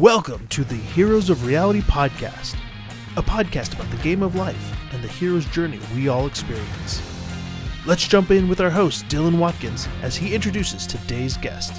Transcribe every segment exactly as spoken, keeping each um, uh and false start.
Welcome to the Heroes of Reality podcast, a podcast about the game of life and the hero's journey we all experience. Let's jump in with our host, Dylan Watkins, as he introduces today's guest.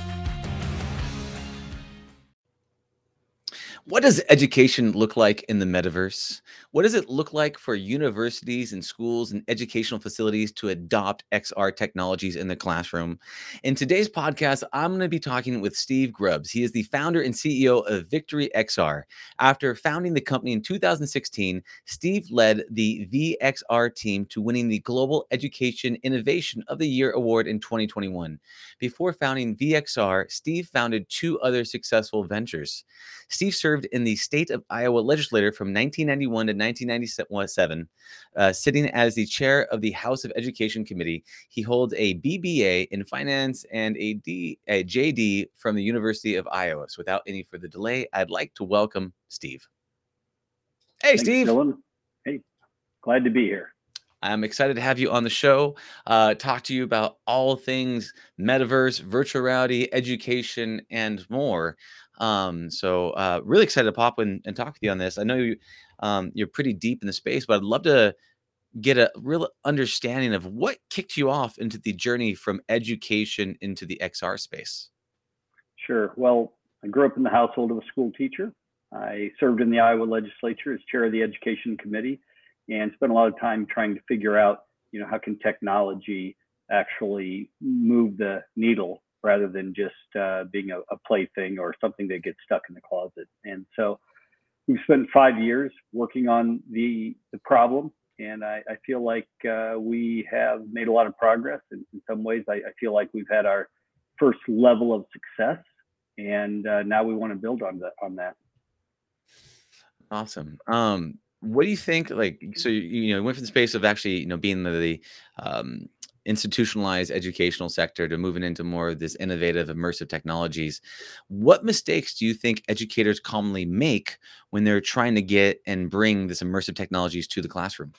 What does education look like in the metaverse? What does it look like for universities and schools and educational facilities to adopt X R technologies in the classroom? In today's podcast, I'm going to be talking with Steve Grubbs. He is the founder and C E O of Victory X R. After founding the company in two thousand sixteen, Steve led the V X R team to winning the Global Education Innovation of the Year Award in twenty twenty-one. Before founding V X R, Steve founded two other successful ventures. Steve served served in the state of Iowa legislature from nineteen ninety-one to nineteen ninety-seven, uh, sitting as the chair of the House of Education Committee. He holds a B B A in finance and a, D, a J D from the University of Iowa. So without any further delay, I'd like to welcome Steve. Hey, Thanks, Steve. Dylan. Hey, glad to be here. I'm excited to have you on the show, uh, talk to you about all things metaverse, virtual reality, education, and more. Um, so uh, really excited to pop in and talk with you on this. I know you, um, you're pretty deep in the space, but I'd love to get a real understanding of what kicked you off into the journey from education into the X R space. Sure. Well, I grew up in the household of a school teacher. I served in the Iowa legislature as chair of the education committee and spent a lot of time trying to figure out, you know, how can technology actually move the needle rather than just uh, being a, a plaything or something that gets stuck in the closet. And so we've spent five years working on the the problem, and I, I feel like uh, we have made a lot of progress. And in some ways, I, I feel like we've had our first level of success, and uh, now we want to build on that. On that. Awesome. Um, what do you think? Like, so you, you know, you went from the space of actually, you know, being the, the um, institutionalized educational sector to moving into more of this innovative immersive technologies. What mistakes do you think educators commonly make when they're trying to get and bring this immersive technologies to the classroom?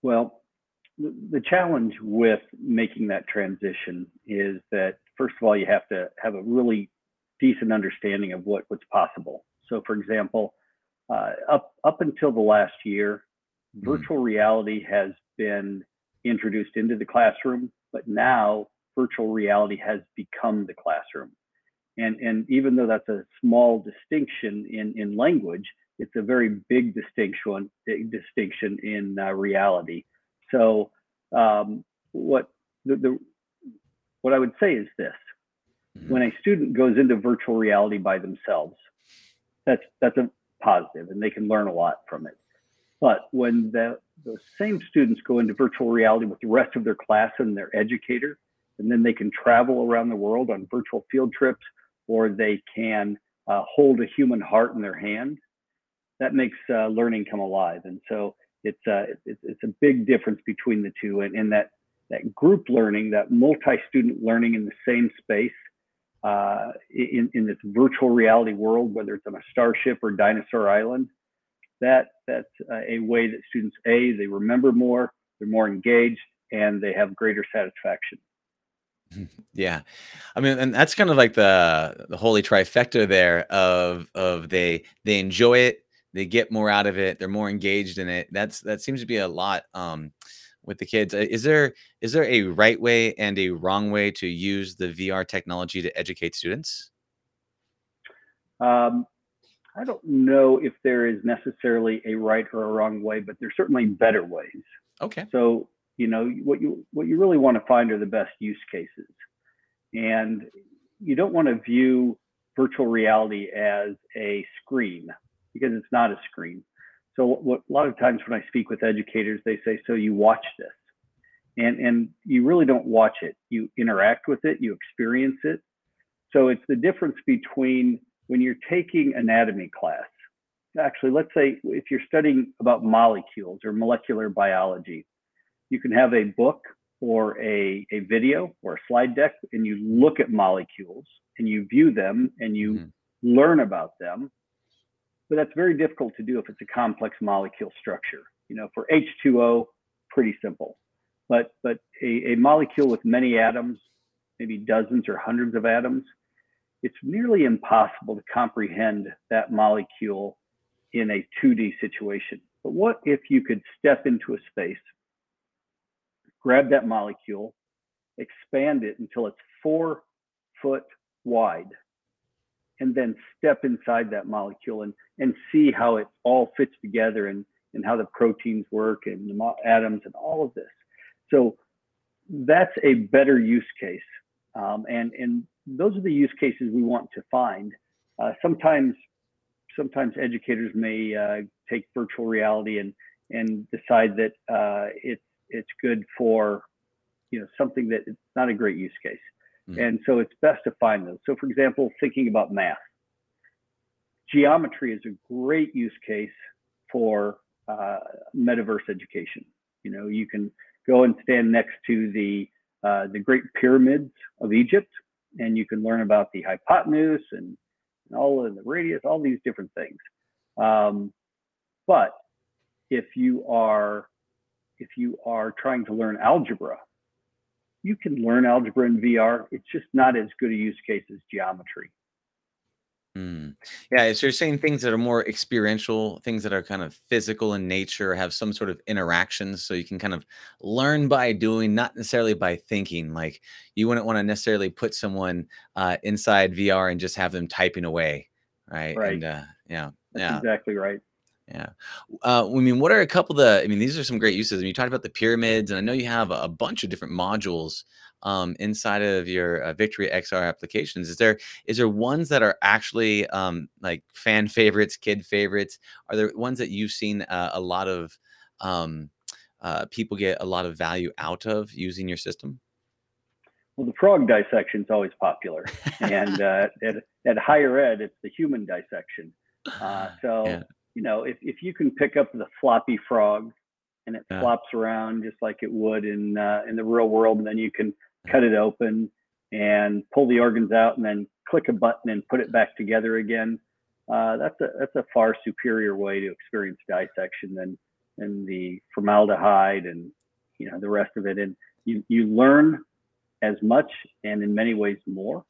Well, the, the challenge with making that transition is that, first of all, you have to have a really decent understanding of what, what's possible. So for example, uh, up, up until the last year, mm-hmm. virtual reality has been introduced into the classroom, but now virtual reality has become the classroom. And and even though that's a small distinction in, in language, it's a very big distinction, big distinction in uh, reality. So um, what the, the what I would say is this: when a student goes into virtual reality by themselves, that's that's a positive, and they can learn a lot from it. But when the, those same students go into virtual reality with the rest of their class and their educator, and then they can travel around the world on virtual field trips, or they can uh, hold a human heart in their hand, that makes uh, learning come alive. And so it's, uh, it's, it's a big difference between the two. And, and that, that group learning, that multi-student learning in the same space, uh, in, in this virtual reality world, whether it's on a starship or Dinosaur Island, That that's a way that students, A, they remember more, they're more engaged, and they have greater satisfaction. Yeah, I mean, and that's kind of like the the holy trifecta there of of they they enjoy it, they get more out of it, they're more engaged in it. That's that seems to be a lot um, with the kids. Is there is there a right way and a wrong way to use the V R technology to educate students? Um. I don't know if there is necessarily a right or a wrong way, but there's certainly better ways. Okay. So, you know, what you what you really want to find are the best use cases. And you don't want to view virtual reality as a screen, because it's not a screen. So what a lot of times when I speak with educators, they say, so you watch this. And and you really don't watch it. You interact with it, you experience it. So it's the difference between when you're taking anatomy class, actually, let's say if you're studying about molecules or molecular biology, you can have a book or a, a video or a slide deck, and you look at molecules and you view them and you mm. learn about them. But that's very difficult to do if it's a complex molecule structure. You know, for H two O, pretty simple. But, but a, a molecule with many atoms, maybe dozens or hundreds of atoms, it's nearly impossible to comprehend that molecule in a two D situation. But what if you could step into a space, grab that molecule, expand it until it's four foot wide, and then step inside that molecule and, and see how it all fits together and, and how the proteins work and the atoms and all of this. So that's a better use case. Um, and, and those are the use cases we want to find. Uh, sometimes sometimes educators may uh, take virtual reality and, and decide that uh, it's it's good for, you know, something that it's not a great use case. Mm-hmm. And so it's best to find those. So for example, thinking about math, geometry is a great use case for uh, metaverse education. You know, you can go and stand next to the uh, the Great Pyramids of Egypt, and you can learn about the hypotenuse and, and all of the radius, all these different things. Um, but if you are if you are trying to learn algebra, you can learn algebra in V R. It's just not as good a use case as geometry. Mm. Yeah, so you're saying things that are more experiential, things that are kind of physical in nature, have some sort of interactions, so you can kind of learn by doing, not necessarily by thinking. Like you wouldn't want to necessarily put someone uh, inside V R and just have them typing away, right? Right. And, uh, yeah. That's yeah. Exactly right. Yeah. Uh, I mean, what are a couple of the, I mean, these are some great uses. I mean, you talked about the pyramids, and I know you have a bunch of different modules um, inside of your uh, Victory X R applications. Is there, is there ones that are actually um, like fan favorites, kid favorites? Are there ones that you've seen uh, a lot of um, uh, people get a lot of value out of using your system? Well, the frog dissection is always popular. and uh, at, at higher ed, it's the human dissection. Uh, so... Yeah. You know, if, if you can pick up the floppy frog and it yeah. flops around just like it would in uh, in the real world, and then you can cut it open and pull the organs out and then click a button and put it back together again, uh, that's a that's a far superior way to experience dissection than than the formaldehyde and, you know, the rest of it. And you you learn as much and in many ways more.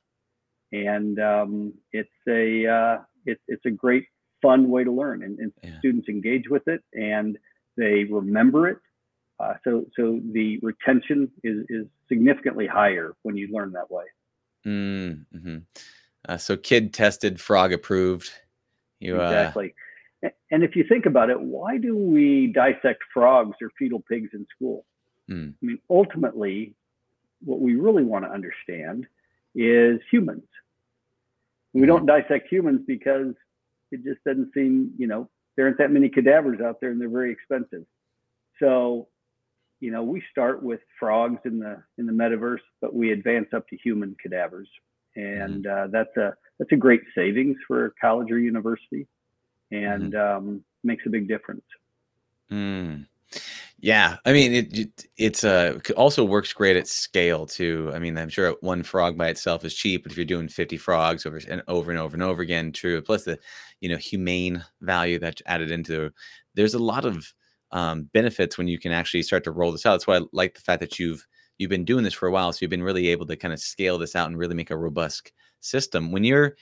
And um, it's a uh, it's it's a great fun way to learn, and, and yeah. students engage with it and they remember it. Uh, so, so the retention is, is significantly higher when you learn that way. Mm-hmm. Uh, so kid tested, frog approved. You, exactly. Uh... And if you think about it, why do we dissect frogs or fetal pigs in school? Mm. I mean, ultimately, what we really want to understand is humans. We mm. don't dissect humans because it just doesn't seem, you know, there aren't that many cadavers out there and they're very expensive. So, you know, we start with frogs in the in the metaverse, but we advance up to human cadavers. And mm-hmm. uh, that's a that's a great savings for college or university, and mm-hmm. um, makes a big difference. Mm. Yeah, I mean, it, it it's uh, also works great at scale too. I mean, I'm sure one frog by itself is cheap, but if you're doing fifty frogs over and over and over and over again, true. Plus the, you know, humane value that's added into. There's a lot of um, benefits when you can actually start to roll this out. That's why I like the fact that you've you've been doing this for a while, so you've been really able to kind of scale this out and really make a robust system. When you're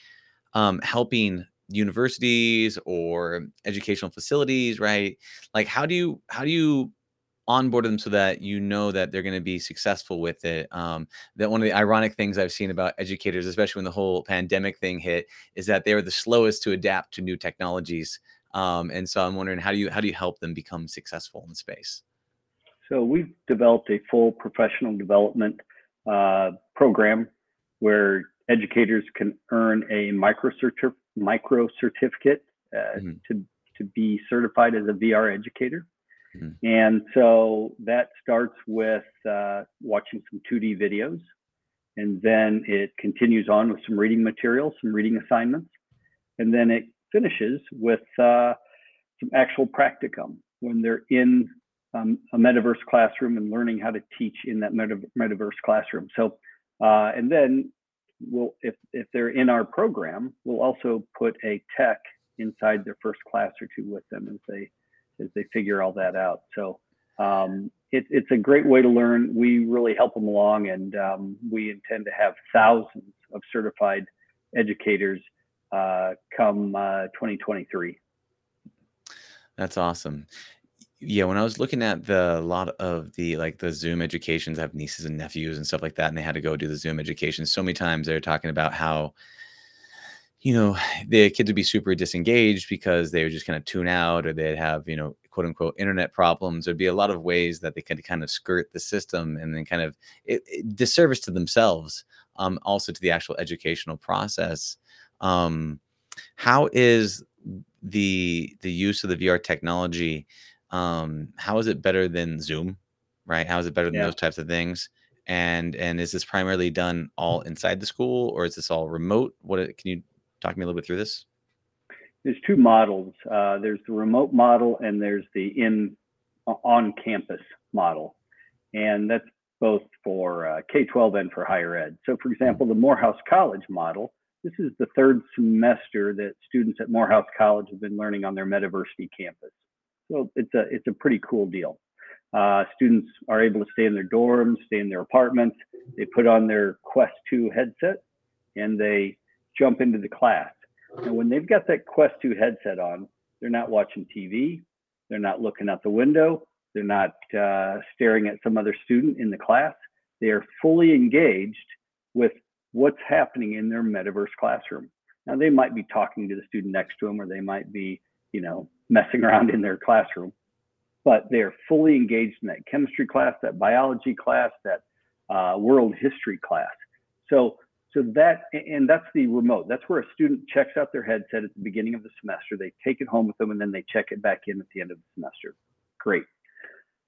um, helping universities or educational facilities, right? Like, how do you how do you onboard them so that you know that they're going to be successful with it? Um, that one of the ironic things I've seen about educators, especially when the whole pandemic thing hit, is that they were the slowest to adapt to new technologies. Um, and so I'm wondering, how do you how do you help them become successful in the space? So we've developed a full professional development uh, program where educators can earn a micro certif- micro certificate uh, mm-hmm. to to be certified as a V R educator. Mm-hmm. And so that starts with uh, watching some two D videos, and then it continues on with some reading material, some reading assignments, and then it finishes with uh, some actual practicum when they're in um, a metaverse classroom and learning how to teach in that meta- metaverse classroom. So, uh, and then we'll, if, if they're in our program, we'll also put a tech inside their first class or two with them as they as they figure all that out. So um, it, it's a great way to learn. We really help them along, and um, we intend to have thousands of certified educators uh, come uh, twenty twenty-three. That's awesome. Yeah, when I was looking at the a lot of the like the Zoom educations, I have nieces and nephews and stuff like that, and they had to go do the Zoom education. So many times they're talking about how, you know, the kids would be super disengaged because they would just kind of tune out, or they'd have, you know, quote unquote internet problems. There'd be a lot of ways that they could kind of skirt the system, and then kind of it, it disservice to themselves, um, also to the actual educational process. Um, how is the the use of the V R technology? Um, how is it better than Zoom, right? How is it better than yeah. those types of things? And and is this primarily done all inside the school, or is this all remote? What can you talk me a little bit through this? There's two models. Uh, there's the remote model, and there's the in on campus model, and that's both for uh, K twelve and for higher ed. So, for example, the Morehouse College model. This is the third semester that students at Morehouse College have been learning on their Metaversity campus. So it's a it's a pretty cool deal. Uh, students are able to stay in their dorms, stay in their apartments. They put on their Quest two headset and they jump into the class. And when they've got that Quest two headset on, they're not watching T V. They're not looking out the window. They're not uh, staring at some other student in the class. They are fully engaged with what's happening in their metaverse classroom. Now, they might be talking to the student next to them, or they might be, you know, messing around in their classroom, but they're fully engaged in that chemistry class, that biology class, that uh, world history class. So so that, and that's the remote. That's where a student checks out their headset at the beginning of the semester. They take it home with them, and then they check it back in at the end of the semester. Great.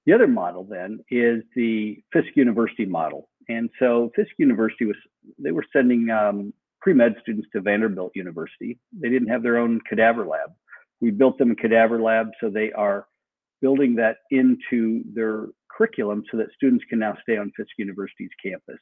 The other model then is the Fisk University model. And so Fisk University was, they were sending um, pre-med students to Vanderbilt University. They didn't have their own cadaver lab. We built them a cadaver lab, so they are building that into their curriculum so that students can now stay on Fisk University's campus.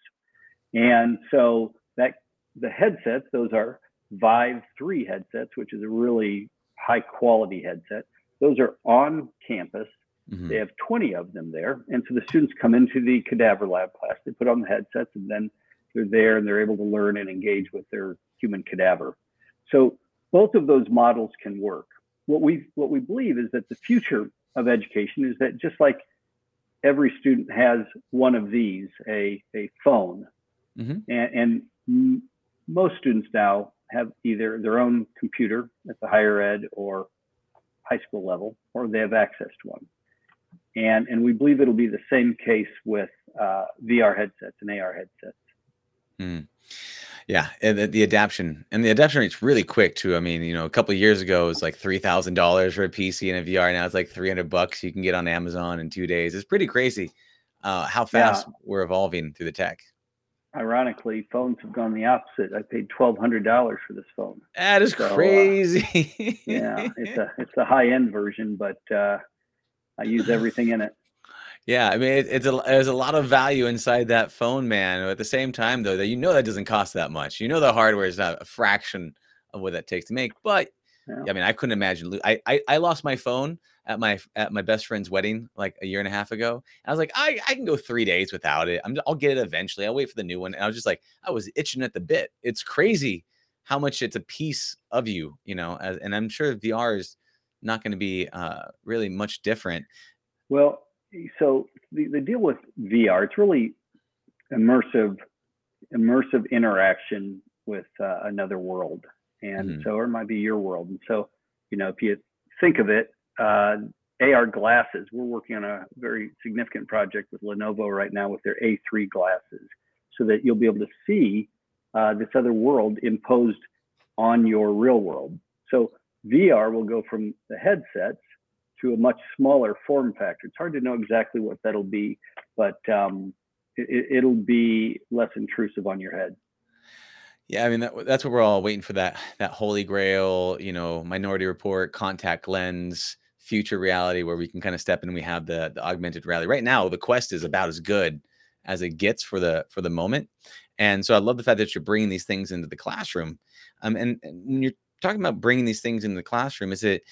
And so that the headsets, those are Vive three headsets, which is a really high quality headset. Those are on campus. Mm-hmm. They have twenty of them there. And so the students come into the cadaver lab class, they put on the headsets, and then they're there and they're able to learn and engage with their human cadaver. So both of those models can work. What we what we believe is that the future of education is that just like every student has one of these, a, a phone, mm-hmm. and, and m- most students now have either their own computer at the higher ed or high school level, or they have access to one. And, and we believe it'll be the same case with uh, V R headsets and A R headsets. Mm. Yeah, and the, the adaption and the adaption rate's really quick too. I mean, you know, a couple of years ago it was like three thousand dollars for a P C and a V R. Now it's like three hundred bucks you can get on Amazon in two days. It's pretty crazy uh, how fast yeah. we're evolving through the tech. Ironically, phones have gone the opposite. I paid twelve hundred dollars for this phone. That is so crazy. Uh, yeah, it's a it's a high end version, but uh, I use everything in it. Yeah, I mean, it, it's a, there's a lot of value inside that phone, man. At the same time, though, that you know that doesn't cost that much. You know the hardware is not a fraction of what that takes to make. But, yeah. I mean, I couldn't imagine. I, I I lost my phone at my at my best friend's wedding like a year and a half ago. I was like, I, I can go three days without it. I'm, I'll get it eventually. I'll wait for the new one. And I was just like, I was itching at the bit. It's crazy how much it's a piece of you, you know. As, and I'm sure V R is not going to be uh, really much different. Well, so the, the deal with V R, it's really immersive, immersive interaction with uh, another world. And mm-hmm. so, or it might be your world. And so, you know, if you think of it, uh, A R glasses, we're working on a very significant project with Lenovo right now with their A three glasses, so that you'll be able to see uh, this other world imposed on your real world. So V R will go from the headsets to a much smaller form factor. It's hard to know exactly what that'll be, but um, it, it'll be less intrusive on your head. Yeah, I mean, that, that's what we're all waiting for, that that holy grail, you know, Minority Report, contact lens, future reality where we can kind of step in and we have the, the augmented reality. Right now, the Quest is about as good as it gets for the for the moment. And so I love the fact that you're bringing these things into the classroom. Um, and, and when you're talking about bringing these things into the classroom, is it,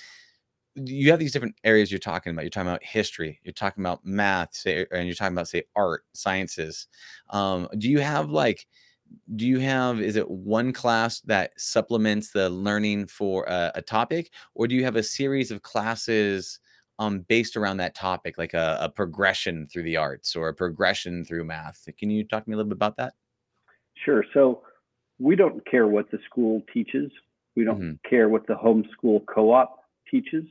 you have these different areas you're talking about. You're talking about history, you're talking about math, say, and you're talking about, say, art, sciences. Um, do you have like do you have, is it one class that supplements the learning for a, a topic, or do you have a series of classes um, based around that topic, like a, a progression through the arts or a progression through math? Can you talk to me a little bit about that? Sure. So we don't care what the school teaches. We don't mm-hmm. care what the homeschool co-op teaches.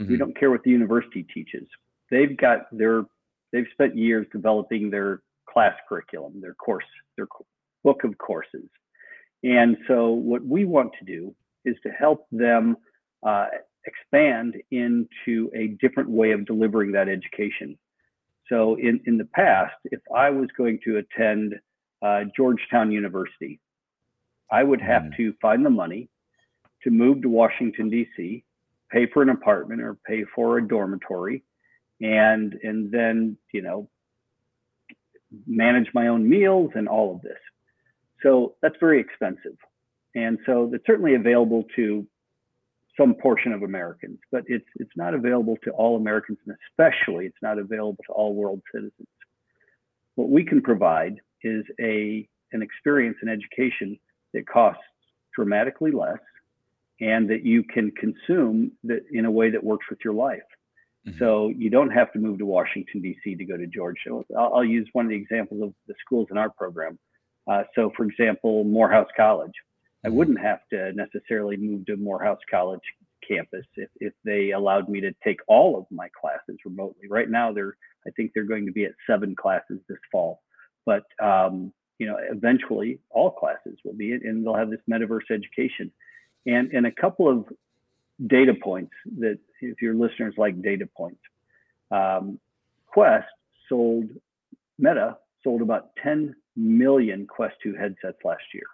Mm-hmm. We don't care what the university teaches. They've got their, they've spent years developing their class curriculum, their course, their book of courses. And so what we want to do is to help them uh, expand into a different way of delivering that education. So in, in the past, if I was going to attend uh, Georgetown University, I would have mm-hmm. to find the money to move to Washington, D C, pay for an apartment or pay for a dormitory, and and then, you know, manage my own meals and all of this. So that's very expensive. And so that's certainly available to some portion of Americans, but it's it's not available to all Americans, and especially it's not available to all world citizens. What we can provide is a an experience and education that costs dramatically less, and that you can consume that in a way that works with your life. Mm-hmm. So you don't have to move to Washington, D C to go to Georgetown. I'll, I'll use one of the examples of the schools in our program. Uh, so for example, Morehouse College. Mm-hmm. I wouldn't have to necessarily move to Morehouse College campus if, if they allowed me to take all of my classes remotely. Right now, they're I think they're going to be at seven classes this fall. But um, you know, eventually all classes will be, and they'll have this metaverse education. And, and a couple of data points that if your listeners like data points, um, Quest sold, Meta sold about ten million Quest two headsets last year.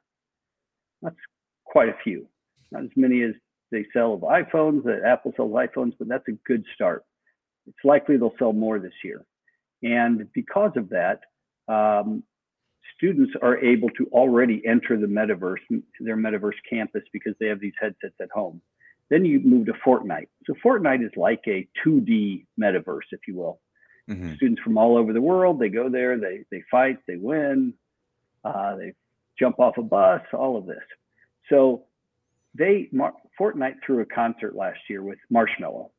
That's quite a few, not as many as they sell of iPhones, that Apple sells iPhones, but that's a good start. It's likely they'll sell more this year. And because of that, um, students are able to already enter the metaverse, their metaverse campus, because they have these headsets at home. Then you move to Fortnite. So Fortnite is like a two D metaverse, if you will. Mm-hmm. Students from all over the world, they go there, they they fight, they win, uh, they jump off a bus, all of this. So they Fortnite threw a concert last year with Marshmello,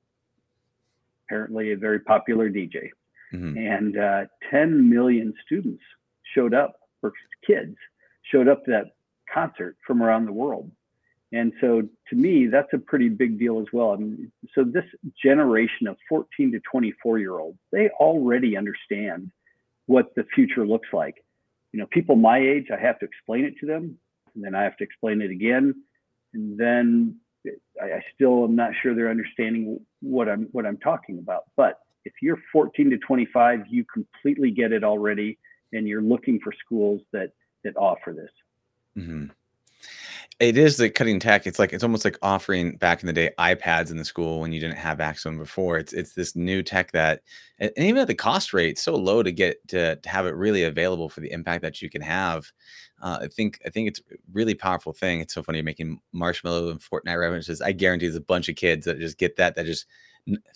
apparently a very popular D J, mm-hmm. and uh, ten million students showed up, or kids showed up to that concert from around the world. And so to me, that's a pretty big deal as well. I mean, so this generation of fourteen to twenty-four year olds, they already understand what the future looks like. You know, people my age, I have to explain it to them, and then I have to explain it again. And then I still am not sure they're understanding what I'm, what I'm talking about. But if you're fourteen to twenty-five, you completely get it already, and you're looking for schools that that offer this. Mm-hmm. It is the cutting tech. It's like, it's almost like offering back in the day iPads in the school when you didn't have access to them before. It's it's this new tech that, and even at the cost rate, so low to get to, to have it really available for the impact that you can have. Uh, I think I think it's a really powerful thing. It's so funny making Marshmello and Fortnite references. I guarantee there's a bunch of kids that just get that that just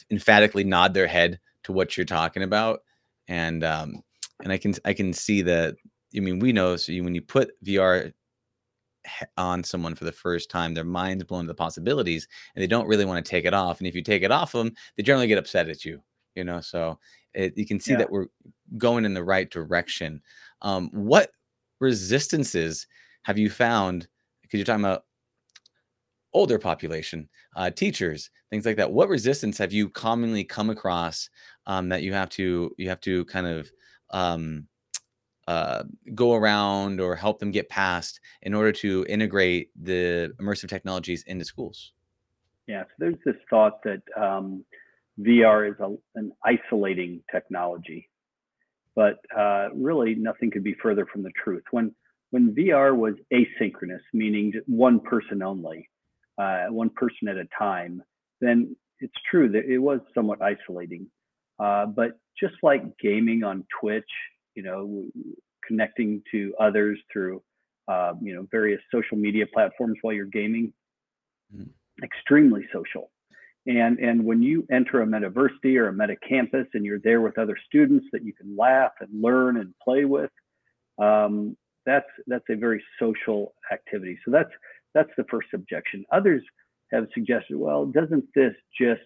emphatically nod their head to what you're talking about, and um, and I can I can see that. I mean, we know so you, when you put V R on someone for the first time, their mind's blown to the possibilities, and they don't really want to take it off. And if you take it off them, they generally get upset at you, you know. So it, you can see yeah. that we're going in the right direction. Um, what resistances have you found? Because you're talking about older population, uh, teachers, things like that. What resistance have you commonly come across um, that you have to you have to kind of um, uh, go around or help them get past in order to integrate the immersive technologies into schools? Yeah. So there's this thought that, um, V R is a, an isolating technology, but, uh, really nothing could be further from the truth. When, when V R was asynchronous, meaning one person only, uh, one person at a time, then it's true that it was somewhat isolating. Uh, but just like gaming on Twitch, you know, connecting to others through, uh, you know, various social media platforms while you're gaming, mm-hmm. extremely social. And and when you enter a metaversity or a meta campus and you're there with other students that you can laugh and learn and play with, um, that's that's a very social activity. So that's that's the first objection. Others have suggested, well, doesn't this just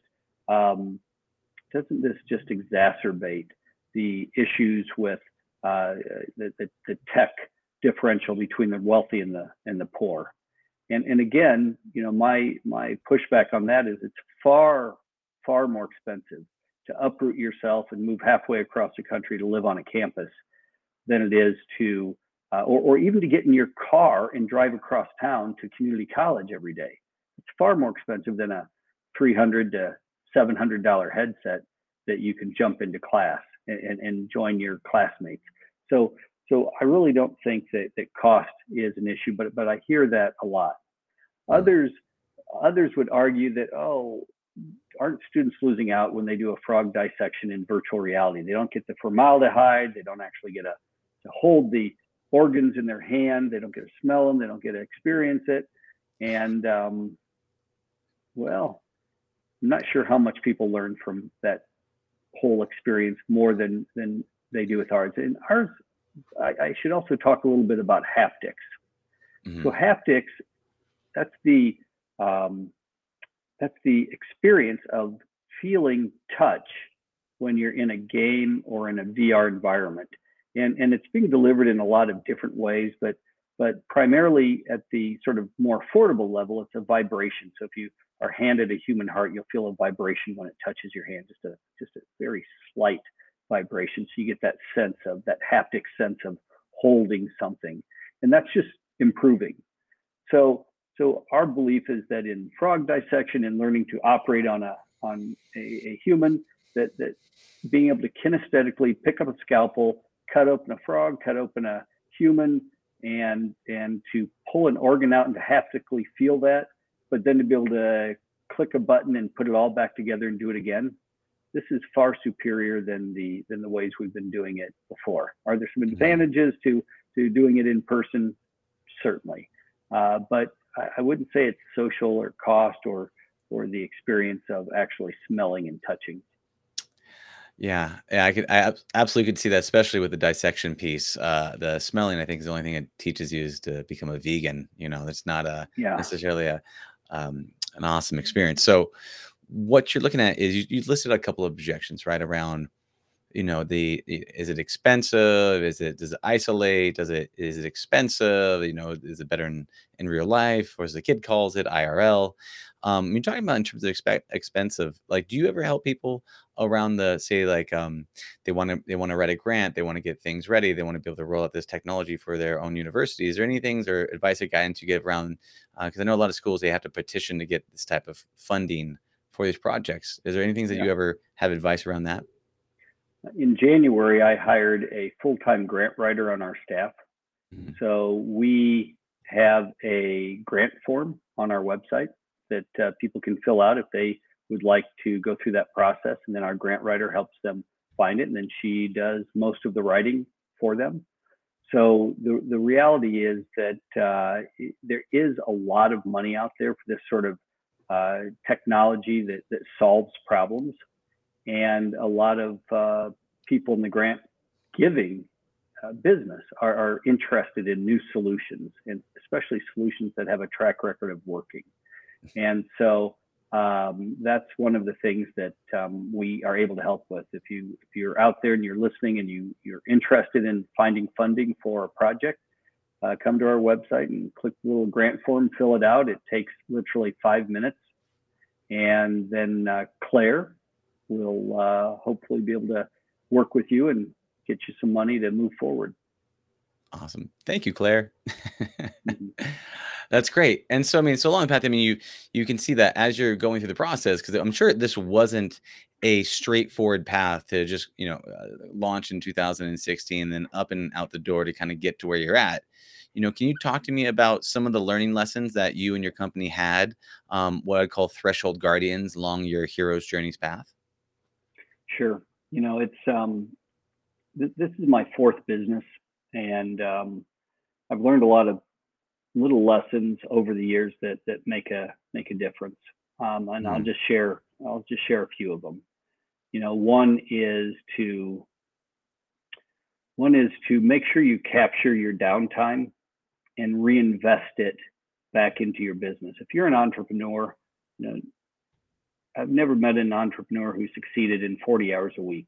um, doesn't this just exacerbate the issues with uh, the, the, the tech differential between the wealthy and the and the poor? And and again, you know, my my pushback on that is it's far far more expensive to uproot yourself and move halfway across the country to live on a campus than it is to, uh, or, or even to get in your car and drive across town to community college every day. It's far more expensive than a three hundred to seven hundred dollar headset that you can jump into class and, and, and join your classmates. So, so I really don't think that, that cost is an issue, but, but I hear that a lot. Others, others would argue that, oh, aren't students losing out when they do a frog dissection in virtual reality? They don't get the formaldehyde. They don't actually get a, to hold the organs in their hand. They don't get to smell them. They don't get to experience it. And, um, well, I'm not sure how much people learn from that whole experience more than, than they do with ours. And ours, I, I should also talk a little bit about haptics. Mm-hmm. So haptics, that's the... Um, That's the experience of feeling touch when you're in a game or in a V R environment. And, and it's being delivered in a lot of different ways, but, but primarily at the sort of more affordable level, it's a vibration. So if you are handed a human heart, you'll feel a vibration when it touches your hand, just a, just a very slight vibration. So you get that sense of, that haptic sense of holding something. And that's just improving. So So our belief is that in frog dissection and learning to operate on a on a, a human, that, that being able to kinesthetically pick up a scalpel, cut open a frog, cut open a human, and and to pull an organ out and to haptically feel that, but then to be able to click a button and put it all back together and do it again, this is far superior than the than the ways we've been doing it before. Are there some advantages to to doing it in person? Certainly, uh, but I wouldn't say it's social or cost or or the experience of actually smelling and touching. Yeah, yeah, I could I absolutely could see that, especially with the dissection piece. Uh, the smelling, I think, is the only thing it teaches you is to become a vegan. You know, that's not a yeah. necessarily a um, an awesome experience. So, what you're looking at is you, you listed a couple of objections, right, around, you know, the, is it expensive? Is it, does it isolate? Does it, is it expensive? You know, is it better in, in real life? Or as the kid calls it, I R L. Um, you're talking about in terms of exp- expensive, like, do you ever help people around the, say, like, um, they want to, they want to write a grant, they want to get things ready, they want to be able to roll out this technology for their own university? Is there any things or advice or guidance you give around? Uh, cause I know a lot of schools, they have to petition to get this type of funding for these projects. Is there anything that yeah. you ever have advice around that? In January, I hired a full-time grant writer on our staff. Mm-hmm. So we have a grant form on our website that uh, people can fill out if they would like to go through that process. And then our grant writer helps them find it. And then she does most of the writing for them. So the, the reality is that uh, there is a lot of money out there for this sort of uh, technology that, that solves problems. And a lot of uh, people in the grant giving uh, business are, are interested in new solutions, and especially solutions that have a track record of working. And so um, that's one of the things that um, we are able to help with. If you if you're out there and you're listening and you you're interested in finding funding for a project, uh, come to our website and click the little grant form, fill it out. It takes literally five minutes, and then uh, Claire we'll uh, hopefully be able to work with you and get you some money to move forward. Awesome. Thank you, Claire. Mm-hmm. That's great. And so, I mean, so long, Pat, I mean, you, you can see that as you're going through the process, because I'm sure this wasn't a straightforward path to just, you know, uh, launch in two thousand sixteen and then up and out the door to kind of get to where you're at. You know, can you talk to me about some of the learning lessons that you and your company had, um, what I'd call threshold guardians along your hero's journey's path? Sure. You know, it's um, th- this is my fourth business, and um, I've learned a lot of little lessons over the years that that make a make a difference. Um, and mm-hmm. I'll just share I'll just share a few of them. You know, one is to One is to make sure you capture your downtime and reinvest it back into your business. If you're an entrepreneur, you know, I've never met an entrepreneur who succeeded in forty hours a week.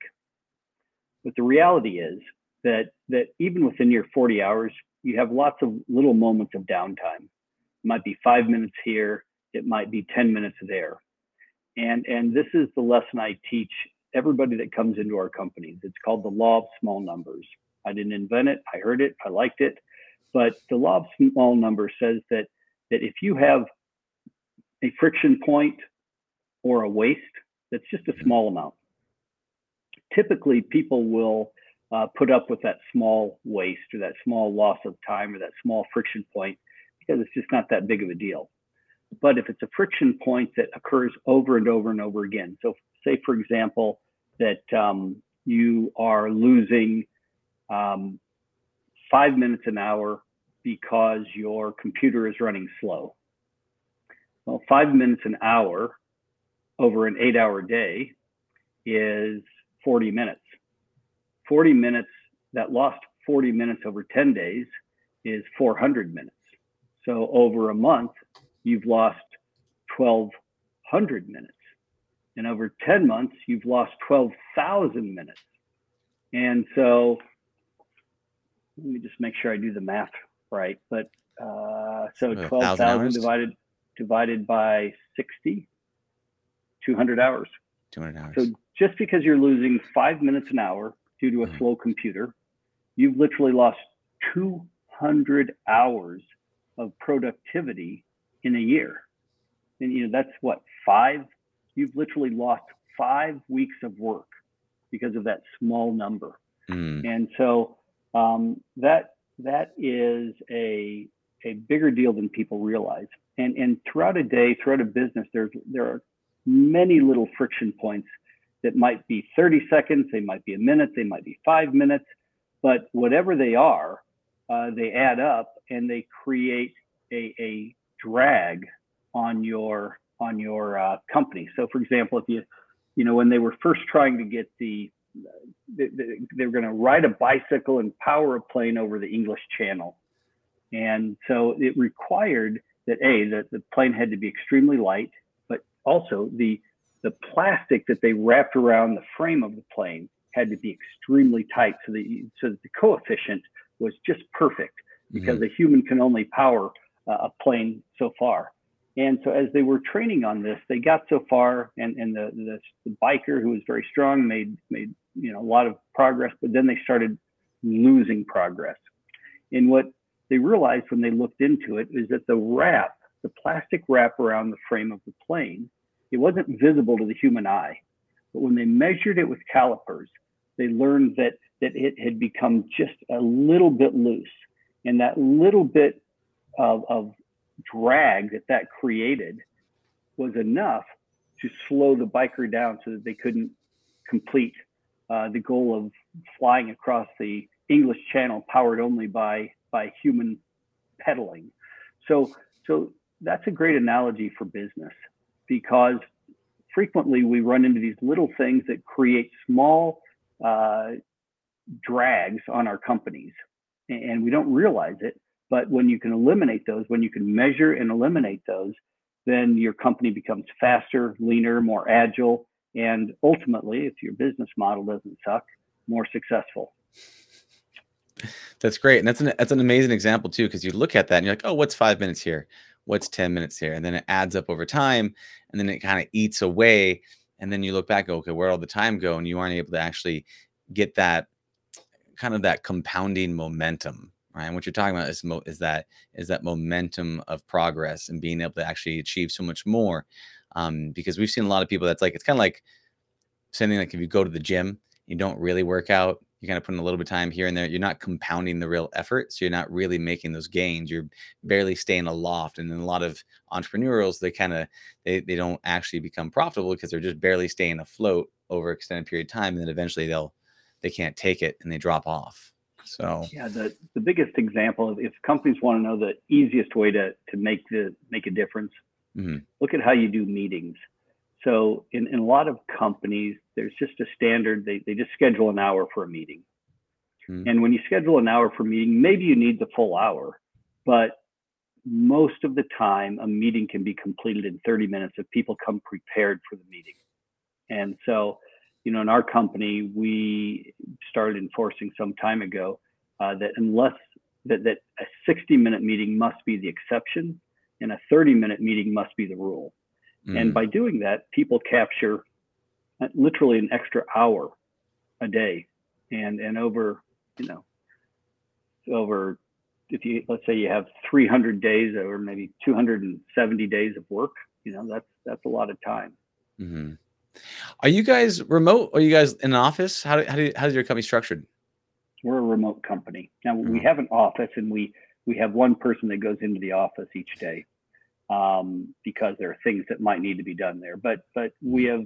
But the reality is that that even within your forty hours, you have lots of little moments of downtime. It might be five minutes here, it might be ten minutes there. And, and this is the lesson I teach everybody that comes into our companies. It's called the law of small numbers. I didn't invent it, I heard it, I liked it. But the law of small numbers says that, that if you have a friction point or a waste, that's just a small amount. Typically, people will uh, put up with that small waste or that small loss of time or that small friction point because it's just not that big of a deal. But if it's a friction point that occurs over and over and over again, so say, for example, that um, you are losing um, five minutes an hour because your computer is running slow. Well, five minutes an hour over an eight hour day is forty minutes. forty minutes, that lost forty minutes over ten days is four hundred minutes. So over a month, you've lost twelve hundred minutes. And over ten months, you've lost twelve thousand minutes. And so let me just make sure I do the math right. But uh, so twelve thousand divided divided by sixty, two hundred hours. two hundred hours. So just because you're losing five minutes an hour due to a mm. slow computer, you've literally lost two hundred hours of productivity in a year. And you know, that's what, five? You've literally lost five weeks of work because of that small number. Mm. And so um, that that is a a bigger deal than people realize. And and throughout a day, throughout a business, there's there are many little friction points that might be thirty seconds, they might be a minute, they might be five minutes, but whatever they are, uh, they add up and they create a, a drag on your on your uh, company. So, for example, if you, you know, when they were first trying to get the, they, they were going to ride a bicycle and power a plane over the English Channel, and so it required that a that the plane had to be extremely light, but also the the plastic that they wrapped around the frame of the plane had to be extremely tight, so the so that the coefficient was just perfect, because mm-hmm. a human can only power a plane so far. And so as they were training on this, they got so far, and, and the, the the biker, who was very strong, made made you know a lot of progress, but then they started losing progress. And what they realized when they looked into it is that the wrap, the plastic wrap around the frame of the plane, it wasn't visible to the human eye. But when they measured it with calipers, they learned that that it had become just a little bit loose. And that little bit of, of drag that that created was enough to slow the biker down so that they couldn't complete uh, the goal of flying across the English Channel powered only by by human pedaling. So, so that's a great analogy for business, because frequently we run into these little things that create small uh, drags on our companies, and we don't realize it. But when you can eliminate those, when you can measure and eliminate those, then your company becomes faster, leaner, more agile, and ultimately, if your business model doesn't suck, more successful. That's great. And that's an, that's an amazing example too, because you look at that and you're like, oh, what's five minutes here? What's ten minutes here? And then it adds up over time, and then it kind of eats away. And then you look back, okay, where'd all the time go? And you aren't able to actually get that kind of that compounding momentum. Right. And what you're talking about is, mo- is that is that momentum of progress and being able to actually achieve so much more, um, because we've seen a lot of people that's like, it's kind of like something like if you go to the gym, you don't really work out. You kind of put in a little bit of time here and there. You're not compounding the real effort. So you're not really making those gains. You're barely staying aloft. And then a lot of entrepreneurs, they kind of they, they don't actually become profitable because they're just barely staying afloat over an extended period of time. And then eventually they'll they can't take it and they drop off. So yeah, the, the biggest example of if companies want to know the easiest way to to make the make a difference, mm-hmm. look at how you do meetings. So in, in a lot of companies, there's just a standard, they, they just schedule an hour for a meeting. Mm-hmm. And when you schedule an hour per meeting, maybe you need the full hour, but most of the time a meeting can be completed in thirty minutes if people come prepared for the meeting. And so, you know, in our company, we started enforcing some time ago uh, that unless that, that a sixty minute meeting must be the exception and a thirty minute meeting must be the rule. Mm. And by doing that, people capture literally an extra hour a day. And, and over, you know, over, if you, let's say you have three hundred days or maybe two hundred seventy days of work, you know, that's, that's a lot of time. Mm-hmm. Are you guys remote? Are you guys in an office? How do, how do, how's your company structured? We're a remote company. Now mm-hmm. we have an office, and we, we have one person that goes into the office each day um, because there are things that might need to be done there. But, but we have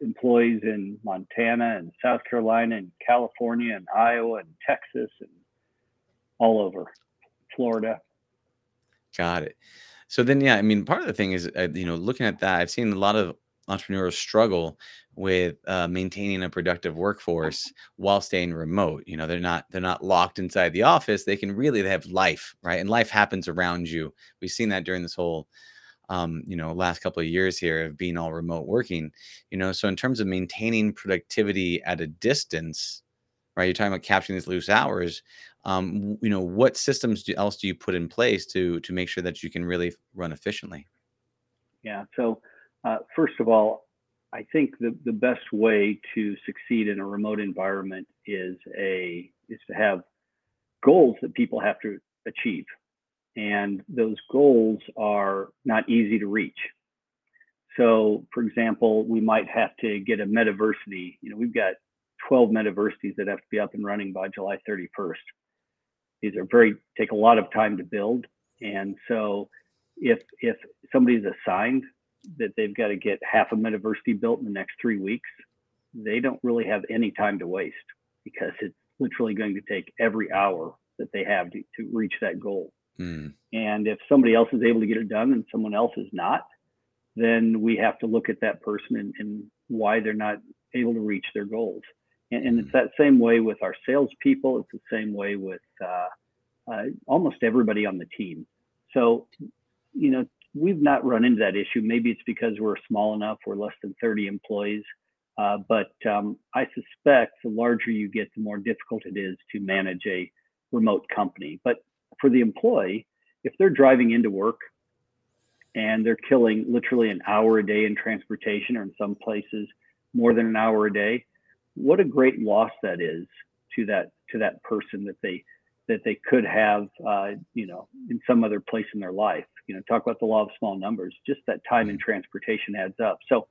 employees in Montana and South Carolina and California and Iowa and Texas and all over Florida. Got it. So then, yeah, I mean, part of the thing is, uh, you know, looking at that, I've seen a lot of entrepreneurs struggle with uh, maintaining a productive workforce while staying remote. You know, they're not they're not locked inside the office. They can really they have life, right? And life happens around you. We've seen that during this whole, um, you know, last couple of years here of being all remote working. You know, so in terms of maintaining productivity at a distance, right? You're talking about capturing these loose hours. Um, you know, what systems do, else do you put in place to to make sure that you can really run efficiently? Yeah. So. Uh, first of all, I think the, the best way to succeed in a remote environment is a is to have goals that people have to achieve. And those goals are not easy to reach. So, for example, we might have to get a Metaversity. You know, we've got twelve Metaversities that have to be up and running by July thirty-first. These are very take a lot of time to build. And so if if somebody is assigned that they've got to get half a Metaversity built in the next three weeks, they don't really have any time to waste because it's literally going to take every hour that they have to, to reach that goal. Mm. And if somebody else is able to get it done and someone else is not, then we have to look at that person and, and why they're not able to reach their goals. And, and mm. it's that same way with our salespeople. It's the same way with uh, uh, almost everybody on the team. So, you know, we've not run into that issue. Maybe it's because we're small enough, we're less than thirty employees. Uh, but um, I suspect the larger you get, the more difficult it is to manage a remote company. But for the employee, if they're driving into work and they're killing literally an hour a day in transportation, or in some places more than an hour a day, what a great loss that is to that to that person that they that they could have, uh, you know, in some other place in their life. You know, talk about the law of small numbers, just that time in transportation adds up. So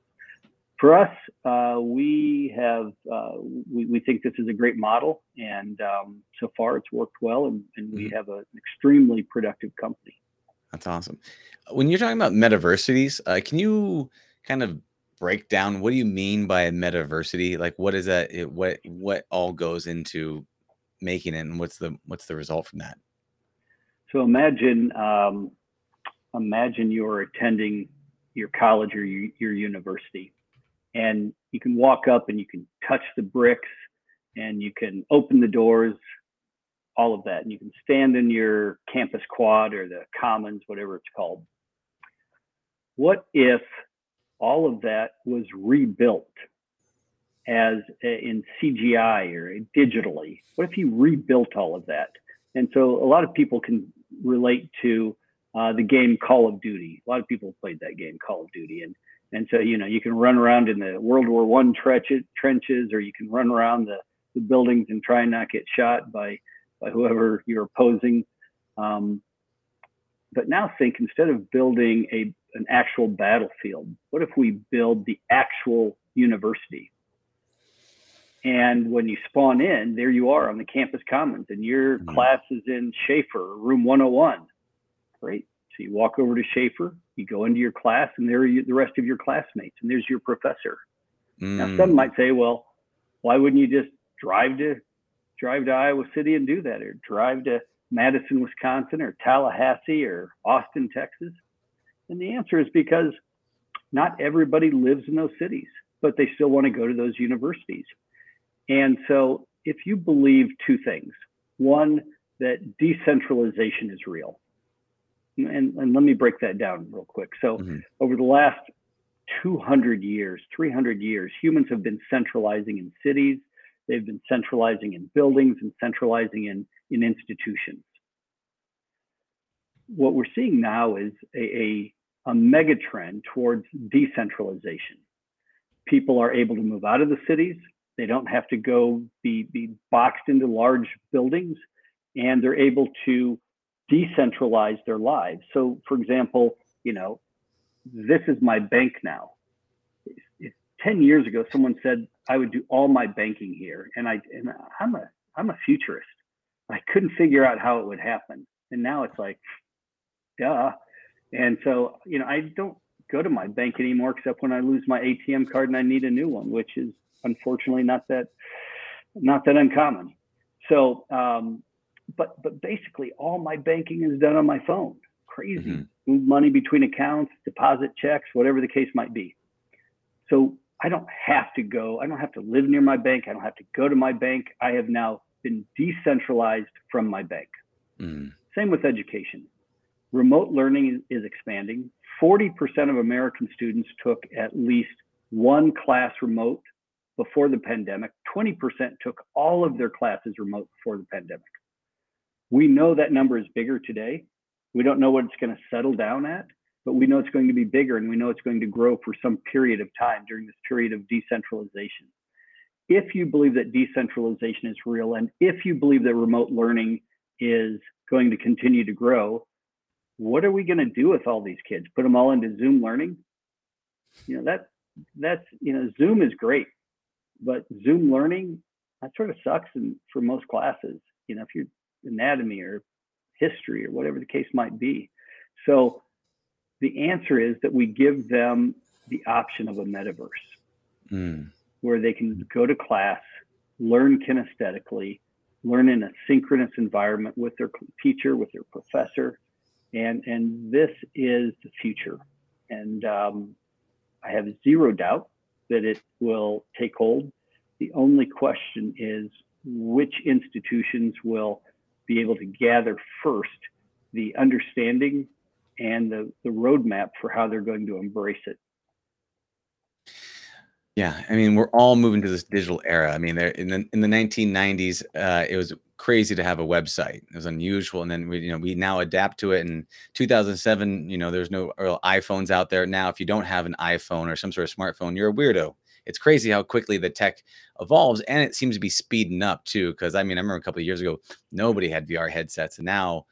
for us, uh, we have, uh, we, we think this is a great model, and um, so far it's worked well, and, and we have a, an extremely productive company. That's awesome. When you're talking about Metaversities, uh, can you kind of break down, what do you mean by a Metaversity? Like, what is that? It, what, what all goes into making it, and what's the, what's the result from that? So imagine, um, imagine you're attending your college or you, your university, and you can walk up and you can touch the bricks and you can open the doors, all of that. And you can stand in your campus quad or the commons, whatever it's called. What if all of that was rebuilt as a, in C G I or digitally? What if you rebuilt all of that? And so a lot of people can relate to Uh, the game Call of Duty. A lot of people played that game, Call of Duty. And and so, you know, you can run around in the World War One trenches, trenches, or you can run around the, the buildings and try and not get shot by, by whoever you're opposing. Um, but now think, instead of building a an actual battlefield, what if we build the actual university? And when you spawn in, there you are on the campus commons, and your mm-hmm. class is in Schaefer, room one oh one. Great. So you walk over to Schaefer, you go into your class, and there are you, the rest of your classmates, and there's your professor. Mm. Now, some might say, well, why wouldn't you just drive to drive to Iowa City and do that, or drive to Madison, Wisconsin, or Tallahassee, or Austin, Texas? And the answer is because not everybody lives in those cities, but they still want to go to those universities. And so if you believe two things. One, that decentralization is real. And, and let me break that down real quick. So mm-hmm. over the last two hundred years, three hundred years, humans have been centralizing in cities. They've been centralizing in buildings and centralizing in, in institutions. What we're seeing now is a, a, a mega trend towards decentralization. People are able to move out of the cities. They don't have to go be, be boxed into large buildings, and they're able to decentralize their lives. So for example, you know, this is my bank now. ten years ago, someone said I would do all my banking here. And I, and I'm a, I'm a futurist. I couldn't figure out how it would happen. And now it's like, duh. And so, you know, I don't go to my bank anymore, except when I lose my A T M card and I need a new one, which is unfortunately not that, not that uncommon. So, um, but, but basically all my banking is done on my phone. Crazy. Mm-hmm. Move money between accounts, deposit checks, whatever the case might be. So I don't have to go. I don't have to live near my bank. I don't have to go to my bank. I have now been decentralized from my bank. Mm. Same with education. Remote learning is expanding. forty percent of American students took at least one class remote before the pandemic. twenty percent took all of their classes remote before the pandemic. We know that number is bigger today. We don't know what it's going to settle down at, but we know it's going to be bigger, and we know it's going to grow for some period of time during this period of decentralization. If you believe that decentralization is real, and if you believe that remote learning is going to continue to grow, what are we going to do with all these kids? Put them all into Zoom learning? You know, that that's, you know, Zoom is great, but Zoom learning, that sort of sucks in, for most classes, you know, if you're anatomy or history or whatever the case might be. So the answer is that we give them the option of a metaverse mm. where they can go to class, learn kinesthetically, learn in a synchronous environment with their teacher, with their professor. And, and this is the future. And um, I have zero doubt that it will take hold. The only question is which institutions will be able to gather first the understanding and the, the roadmap for how they're going to embrace it. Yeah, I mean, we're all moving to this digital era. I mean, there in the in the nineteen nineties, uh, it was crazy to have a website. It was unusual, and then we, you know, we now adapt to it. In two thousand seven, you know, there's no real iPhones out there now. If you don't have an iPhone or some sort of smartphone, you're a weirdo. It's crazy how quickly the tech evolves, and it seems to be speeding up too. Because I mean, I remember a couple of years ago, nobody had V R headsets, and now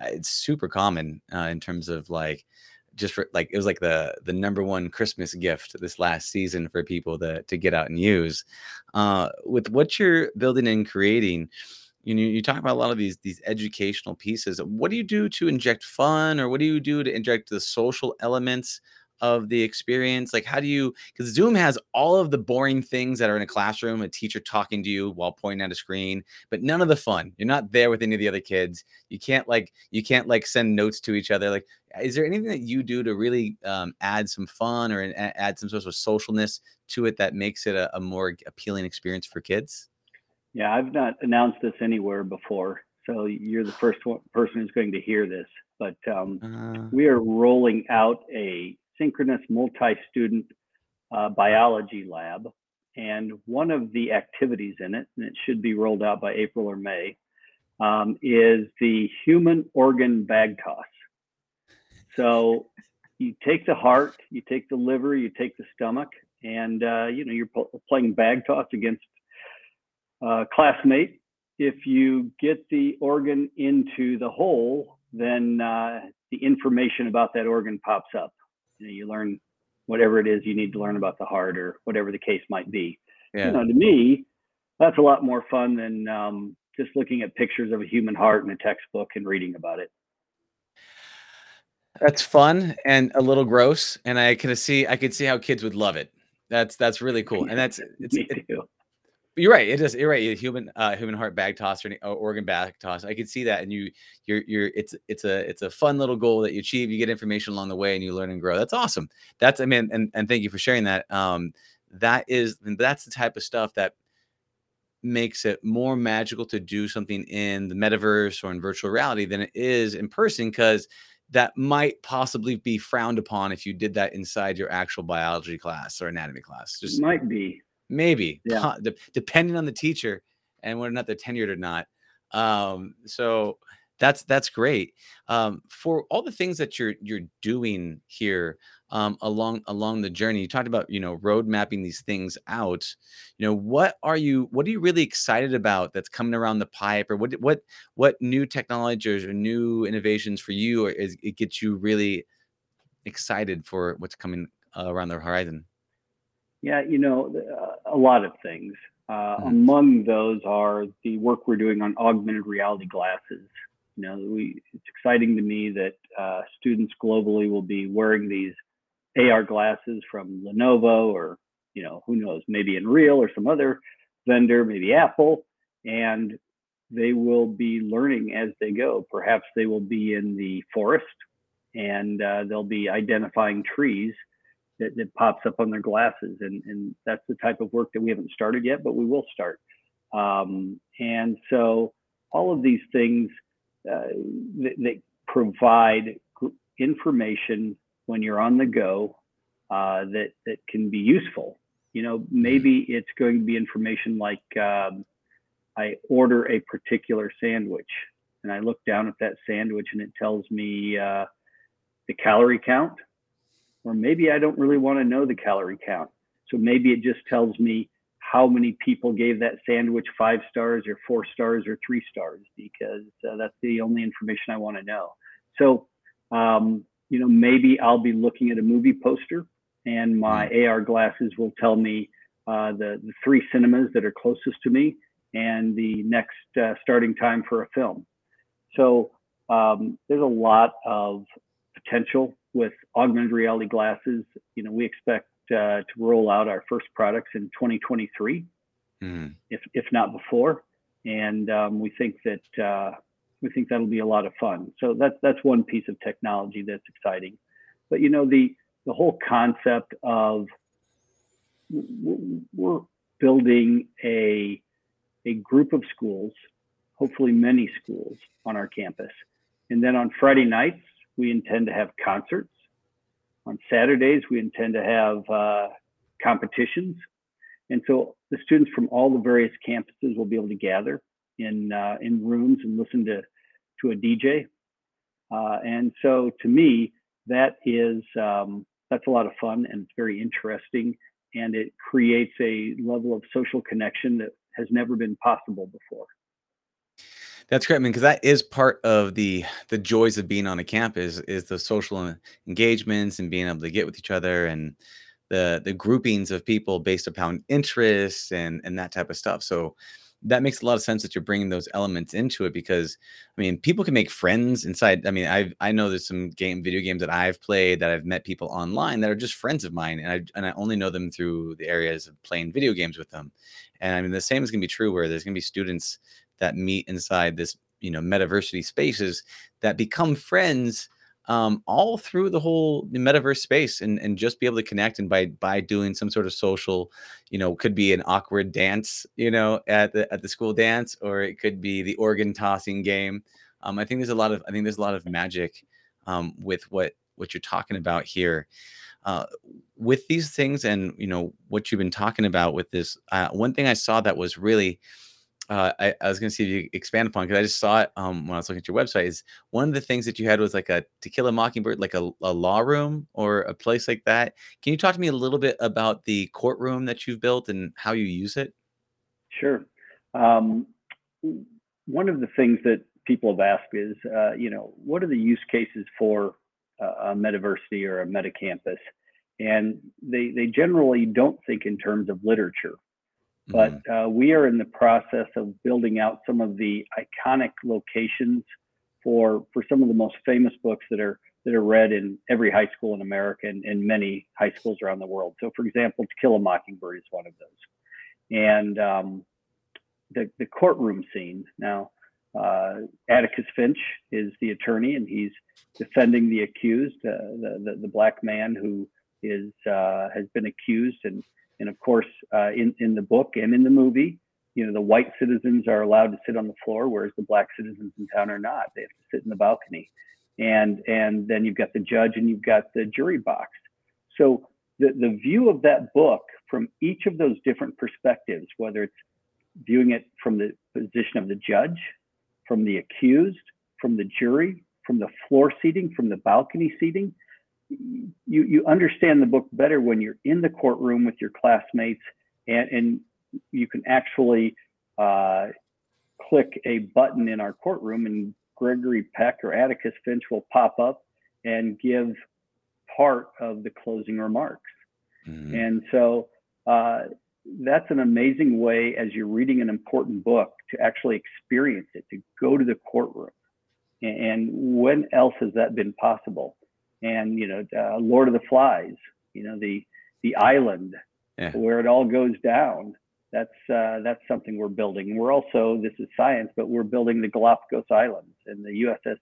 it's super common uh, in terms of like just for, like it was like the the number one Christmas gift this last season for people to to get out and use. Uh, with what you're building and creating, you know, you talk about a lot of these these educational pieces. What do you do to inject fun, or what do you do to inject the social elements of the experience? Like, how do you, because Zoom has all of the boring things that are in a classroom, a teacher talking to you while pointing at a screen, but none of the fun. You're not there with any of the other kids. You can't like, you can't like send notes to each other. Like, is there anything that you do to really um, add some fun or an, add some sort of socialness to it that makes it a, a more appealing experience for kids? Yeah, I've not announced this anywhere before, so you're the first one, person who's going to hear this, but um, uh... we are rolling out a synchronous multi-student uh, biology lab. And one of the activities in it, and it should be rolled out by April or May, um, is the human organ bag toss. So you take the heart, you take the liver, you take the stomach, and uh, you know, you're po- playing bag toss against a classmate. If you get the organ into the hole, then uh, the information about that organ pops up. You know, you learn whatever it is you need to learn about the heart or whatever the case might be. Yeah. You know, to me, that's a lot more fun than um, just looking at pictures of a human heart in a textbook and reading about it. That's fun and a little gross, and I can see I could see how kids would love it. That's that's really cool, and that's it's. Me too. It, You're right. It is. You're right. Human, uh, human heart bag toss or organ bag toss. I could see that, and you, you're, you're. It's, it's a, it's a fun little goal that you achieve. You get information along the way, and you learn and grow. That's awesome. That's, I mean, and and thank you for sharing that. Um, that is, that's the type of stuff that makes it more magical to do something in the metaverse or in virtual reality than it is in person, because that might possibly be frowned upon if you did that inside your actual biology class or anatomy class. Just might be. Maybe. Yeah. De- depending on the teacher and whether or not they're tenured or not. Um, so that's that's great. Um, for all the things that you're you're doing here um, along along the journey, you talked about, you know, road mapping these things out. You know, what are you what are you really excited about that's coming around the pipe, or what what what new technologies or new innovations for you, or is it gets you really excited for what's coming uh, around the horizon? Yeah, you know, a lot of things. Uh, mm-hmm. Among those are the work we're doing on augmented reality glasses. You know, we, it's exciting to me that uh, students globally will be wearing these A R glasses from Lenovo, or, you know, who knows, maybe Nreal or some other vendor, maybe Apple, and they will be learning as they go. Perhaps they will be in the forest and uh, they'll be identifying trees that, that pops up on their glasses. And, and that's the type of work that we haven't started yet, but we will start. Um, and so all of these things uh, that, that provide information when you're on the go uh, that, that can be useful. You know, maybe it's going to be information like um, I order a particular sandwich and I look down at that sandwich and it tells me uh, the calorie count. Or maybe I don't really want to know the calorie count. So maybe it just tells me how many people gave that sandwich five stars or four stars or three stars, because uh, that's the only information I want to know. So, um, you know, maybe I'll be looking at a movie poster and my A R glasses will tell me uh, the, the three cinemas that are closest to me and the next uh, starting time for a film. So um, there's a lot of potential with augmented reality glasses. You know, we expect uh, to roll out our first products in twenty twenty-three, mm. if if not before. And um, we think that uh, we think that'll be a lot of fun. So that's that's one piece of technology that's exciting. But you know, the the whole concept of we're building a a group of schools, hopefully many schools on our campus, and then on Friday nights, we intend to have concerts. On Saturdays, we intend to have uh, competitions. And so the students from all the various campuses will be able to gather in uh, in rooms and listen to, to a D J. Uh, and so to me, that is, um, that's a lot of fun, and it's very interesting. And it creates a level of social connection that has never been possible before. That's great, I mean, because that is part of the the joys of being on a campus is the social engagements and being able to get with each other and the the groupings of people based upon interests and and that type of stuff. So that makes a lot of sense that you're bringing those elements into it, because I mean, people can make friends inside. I mean, I I know there's some game video games that I've played that I've met people online that are just friends of mine, and I and I only know them through the areas of playing video games with them. And I mean, the same is going to be true where there's going to be students that meet inside this, you know, metaversity spaces that become friends um, all through the whole metaverse space, and, and just be able to connect. And by by doing some sort of social, you know, could be an awkward dance, you know, at the at the school dance, or it could be the organ tossing game. Um, I think there's a lot of I think there's a lot of magic um, with what what you're talking about here. Uh, with these things, and you know what you've been talking about with this. Uh, one thing I saw that was really Uh, I, I was going to see if you expand upon, because I just saw it um, when I was looking at your website, is one of the things that you had was like a To Kill a Mockingbird, like a, a law room or a place like that. Can you talk to me a little bit about the courtroom that you've built and how you use it? Sure. Um, one of the things that people have asked is, uh, you know, what are the use cases for uh, a metaversity or a metacampus? And they they generally don't think in terms of literature. But uh, we are in the process of building out some of the iconic locations for for some of the most famous books that are that are read in every high school in America and, and many high schools around the world. So, for example, To Kill a Mockingbird is one of those. And um, the, the courtroom scene. Now, uh, Atticus Finch is the attorney, and he's defending the accused, uh, the, the the black man who is uh, has been accused. And And of course, uh, in, in the book and in the movie, you know, the white citizens are allowed to sit on the floor, whereas the black citizens in town are not. They have to sit in the balcony. And and then you've got the judge and you've got the jury box. So the, the view of that book from each of those different perspectives, whether it's viewing it from the position of the judge, from the accused, from the jury, from the floor seating, from the balcony seating, you, you understand the book better when you're in the courtroom with your classmates, and, and you can actually uh, click a button in our courtroom and Gregory Peck or Atticus Finch will pop up and give part of the closing remarks. Mm-hmm. And so uh, that's an amazing way, as you're reading an important book, to actually experience it, to go to the courtroom. And when else has that been possible? And, you know, uh, Lord of the Flies, you know, the the island yeah. where it all goes down. That's uh, that's something we're building. We're also, this is science, but we're building the Galapagos Islands and the U S S,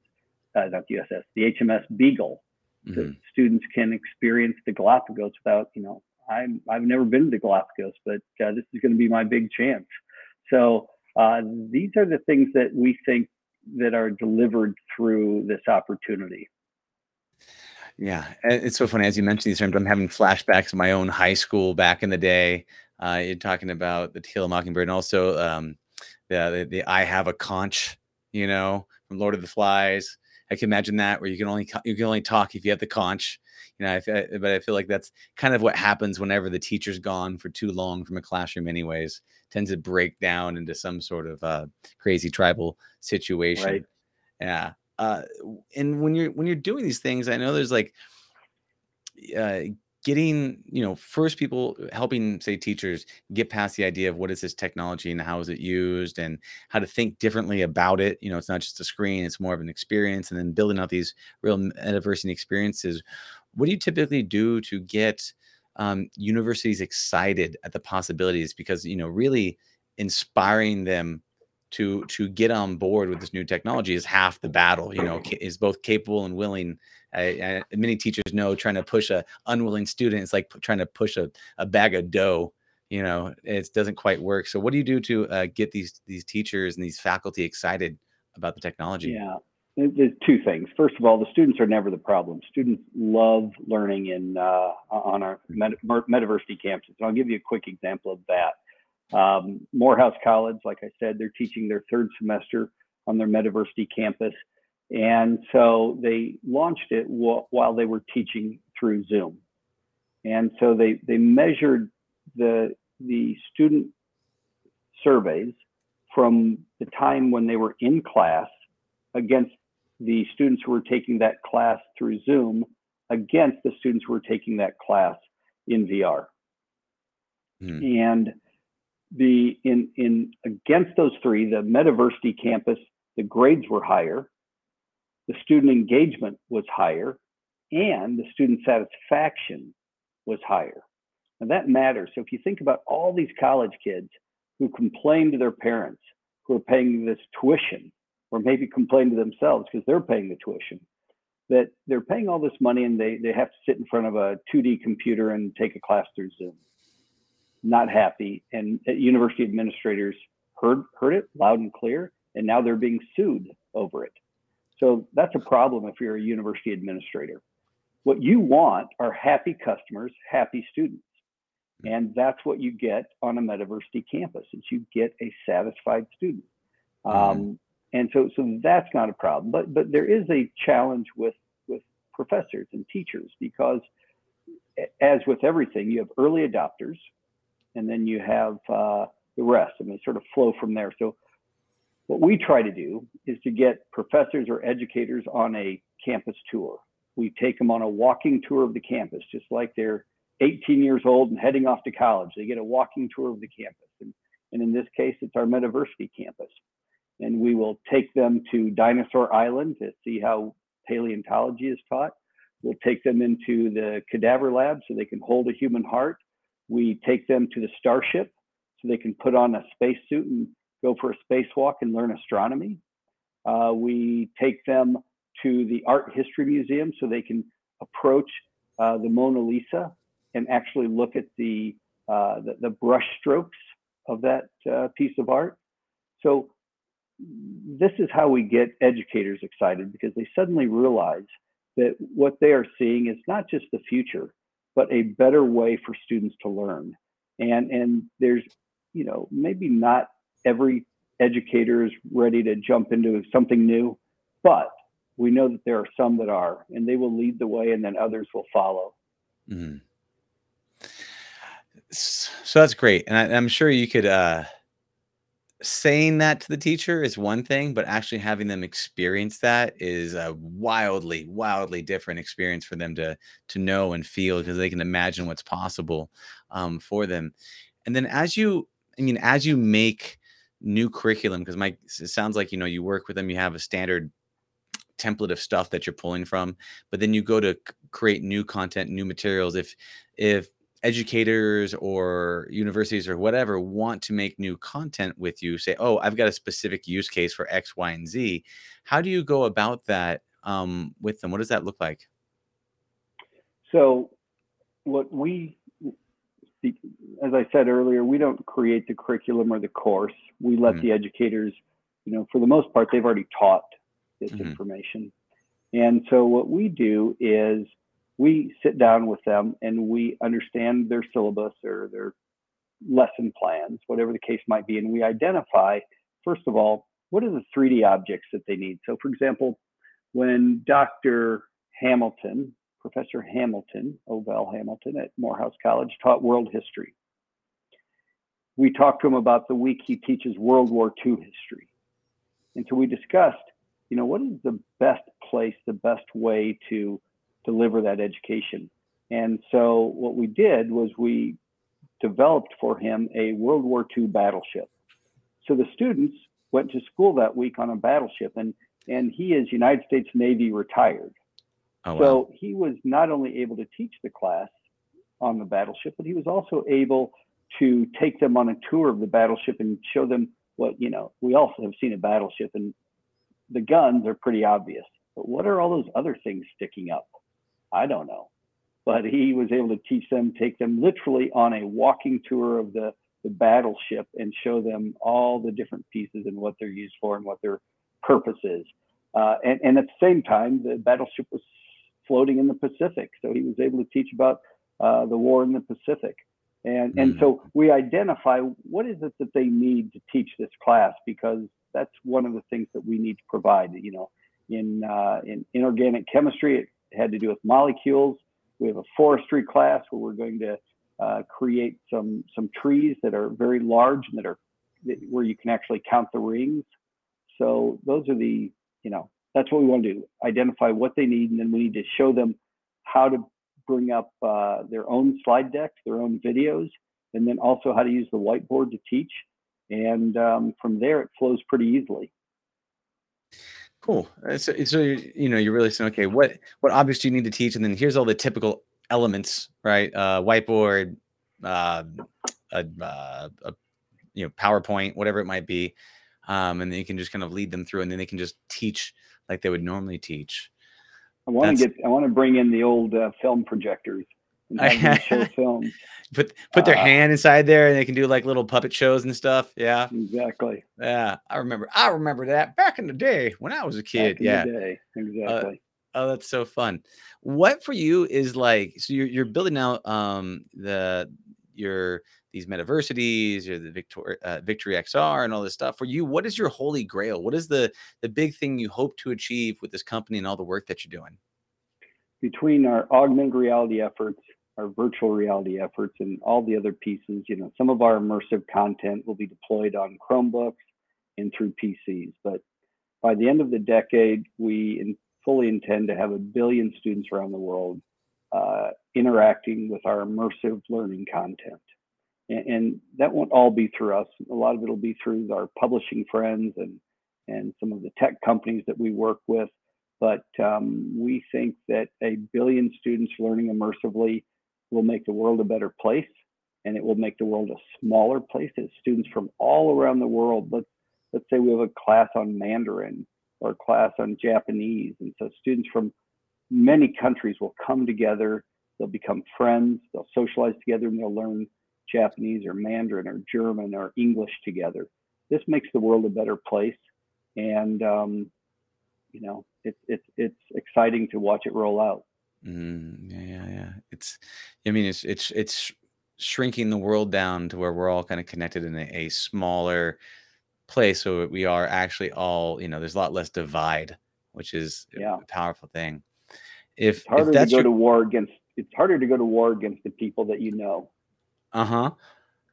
uh, not the U S S, the H M S Beagle. Mm-hmm. So students can experience the Galapagos without, you know, I'm, I've never been to the Galapagos, but uh, this is going to be my big chance. So uh, these are the things that we think that are delivered through this opportunity. Yeah, it's so funny. As you mentioned these terms, I'm having flashbacks of my own high school back in the day. Uh, you're talking about the To Kill a Mockingbird, and also um, the, the the I Have a Conch, you know, from Lord of the Flies. I can imagine that, where you can only you can only talk if you have the conch, you know. I feel, but I feel like that's kind of what happens whenever the teacher's gone for too long from a classroom. Anyways, it tends to break down into some sort of uh, crazy tribal situation. Right. Yeah, uh, and when you're when you're doing these things, I know there's like. Uh, Getting, you know, first people helping, say, teachers get past the idea of what is this technology and how is it used and how to think differently about it. You know, it's not just a screen, it's more of an experience, and then building out these real metaversity experiences. What do you typically do to get um, universities excited at the possibilities? Because, you know, really inspiring them to to get on board with this new technology is half the battle, you know, is both capable and willing. I, I, many teachers know trying to push a unwilling student is like p- trying to push a, a bag of dough, you know, it doesn't quite work. So what do you do to uh, get these these teachers and these faculty excited about the technology? Yeah, there's two things. First of all, the students are never the problem. Students love learning in uh, on our meta- metaversity campuses. And I'll give you a quick example of that. Um, Morehouse College, like I said, they're teaching their third semester on their Metaversity campus. And so they launched it w- while they were teaching through Zoom. And so they, they measured the, the student surveys from the time when they were in class against the students who were taking that class through Zoom against the students who were taking that class in V R. Hmm. And The in in against those three, the Metaversity campus, the grades were higher, the student engagement was higher, and the student satisfaction was higher. And that matters. So if you think about all these college kids who complain to their parents, who are paying this tuition, or maybe complain to themselves because they're paying the tuition, that they're paying all this money and they they have to sit in front of a two D computer and take a class through Zoom. Not happy, and university administrators heard heard it loud and clear, and now they're being sued over it. So that's a problem if you're a university administrator. What you want are happy customers, happy students, and that's what you get on a Metaversity campus. Is you get a satisfied student, um, and so so that's not a problem. But but there is a challenge with with professors and teachers, because as with everything, you have early adopters. And then you have uh, the rest, and they sort of flow from there. So what we try to do is to get professors or educators on a campus tour. We take them on a walking tour of the campus, just like they're eighteen years old and heading off to college. They get a walking tour of the campus. And, and in this case, it's our Metaversity campus. And we will take them to Dinosaur Island to see how paleontology is taught. We'll take them into the cadaver lab so they can hold a human heart. We take them to the Starship so they can put on a spacesuit and go for a spacewalk and learn astronomy. Uh, we take them to the Art History Museum so they can approach uh, the Mona Lisa and actually look at the, uh, the, the brush strokes of that uh, piece of art. So this is how we get educators excited, because they suddenly realize that what they are seeing is not just the future, but a better way for students to learn. And, and there's, you know, maybe not every educator is ready to jump into something new, but we know that there are some that are, and they will lead the way, and then others will follow. Mm-hmm. So that's great. And I, I'm sure you could, uh, saying that to the teacher is one thing, but actually having them experience that is a wildly, wildly different experience for them to, to know and feel, because they can imagine what's possible um, for them. And then as you, I mean, as you make new curriculum, because Mike, it sounds like, you know, you work with them, you have a standard template of stuff that you're pulling from, but then you go to c- create new content, new materials. If, if, educators or universities or whatever want to make new content with you, say, oh, I've got a specific use case for X, Y, and Z. How do you go about that um, with them? What does that look like? So what we, as I said earlier, we don't create the curriculum or the course. We let mm-hmm. the educators, you know, for the most part, they've already taught this mm-hmm. information. And so what we do is we sit down with them and we understand their syllabus or their lesson plans, whatever the case might be. And we identify, first of all, what are the three D objects that they need? So for example, when Doctor Hamilton, Professor Hamilton, Ovell Hamilton at Morehouse College taught world history, we talked to him about the week he teaches World War Two history. And so we discussed, you know, what is the best place, the best way to deliver that education. And so what we did was we developed for him a World War Two battleship. So the students went to school that week on a battleship, and, and he is United States Navy retired. Oh, wow. So he was not only able to teach the class on the battleship, but he was also able to take them on a tour of the battleship and show them what, you know, we also have seen a battleship and the guns are pretty obvious, but what are all those other things sticking up? I don't know, but he was able to teach them, take them literally on a walking tour of the, the battleship and show them all the different pieces and what they're used for and what their purpose is. Uh, and, and at the same time, the battleship was floating in the Pacific. So he was able to teach about uh, the war in the Pacific. And, mm-hmm. and so we identify what is it that they need to teach this class, because that's one of the things that we need to provide. You know, in, uh, in inorganic chemistry, it had to do with molecules. We have a forestry class where we're going to uh, create some some trees that are very large and that are where you can actually count the rings. So those are the, you know, that's what we want to do, identify what they need, and then we need to show them how to bring up uh, their own slide decks, their own videos, and then also how to use the whiteboard to teach. And um, from there, it flows pretty easily. Cool. So, so you know, you're really saying, okay, what what objects do you need to teach, and then here's all the typical elements, right? Uh, whiteboard, uh, a, uh, a, you know, PowerPoint, whatever it might be, um, and then you can just kind of lead them through, and then they can just teach like they would normally teach. I want to get, I want to bring in the old uh, film projectors and have them show films. Put put their uh, hand inside there, and they can do like little puppet shows and stuff. Yeah, exactly. Yeah, I remember. I remember that back in the day when I was a kid. Back in yeah, the day. Exactly. Uh, oh, that's so fun. What for you is like? So you're you're building out um the your these metaversities, your the Victor, uh, Victory X R, and all this stuff. For you, what is your holy grail? What is the the big thing you hope to achieve with this company and all the work that you're doing? Between our augmented reality efforts, our virtual reality efforts, and all the other pieces, you know, some of our immersive content will be deployed on Chromebooks and through P Cs. But by the end of the decade, we fully intend to have a billion students around the world uh, interacting with our immersive learning content. And, and that won't all be through us. A lot of it will be through our publishing friends and, and some of the tech companies that we work with. But um, we think that a billion students learning immersively will make the world a better place, and it will make the world a smaller place. As students from all around the world, let's, let's say we have a class on Mandarin or a class on Japanese. And so students from many countries will come together, they'll become friends, they'll socialize together, and they'll learn Japanese or Mandarin or German or English together. This makes the world a better place. And, um, you know, it's, it's, it's exciting to watch it roll out. Mm, yeah, yeah, yeah. It's, I mean, it's, it's, it's shrinking the world down to where we're all kind of connected in a, a smaller place. So we are actually all, you know, there's a lot less divide, which is yeah. a powerful thing. If, it's harder if that's to go your... to war against, it's harder to go to war against the people that you know. Uh-huh.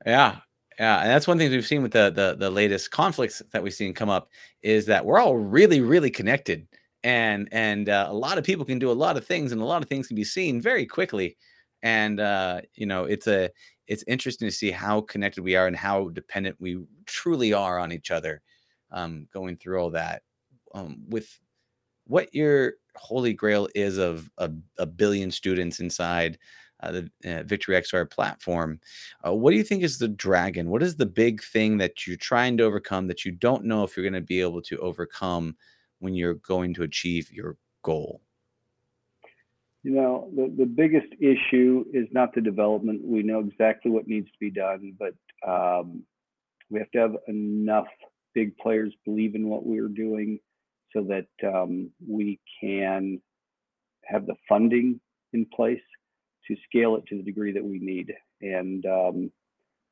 Yeah. Yeah. And that's one thing we've seen with the, the, the latest conflicts that we've seen come up is that we're all really, really connected. And, and uh, a lot of people can do a lot of things, and a lot of things can be seen very quickly. And, uh, you know, it's a, it's interesting to see how connected we are and how dependent we truly are on each other. Um, going through all that, um, with what your holy grail is of a, a billion students inside Uh, the uh, Victory X R platform. Uh, what do you think is the dragon? What is the big thing that you're trying to overcome that you don't know if you're going to be able to overcome when you're going to achieve your goal? You know, the, the biggest issue is not the development. We know exactly what needs to be done, but um, we have to have enough big players believe in what we're doing so that um, we can have the funding in place to scale it to the degree that we need. And um,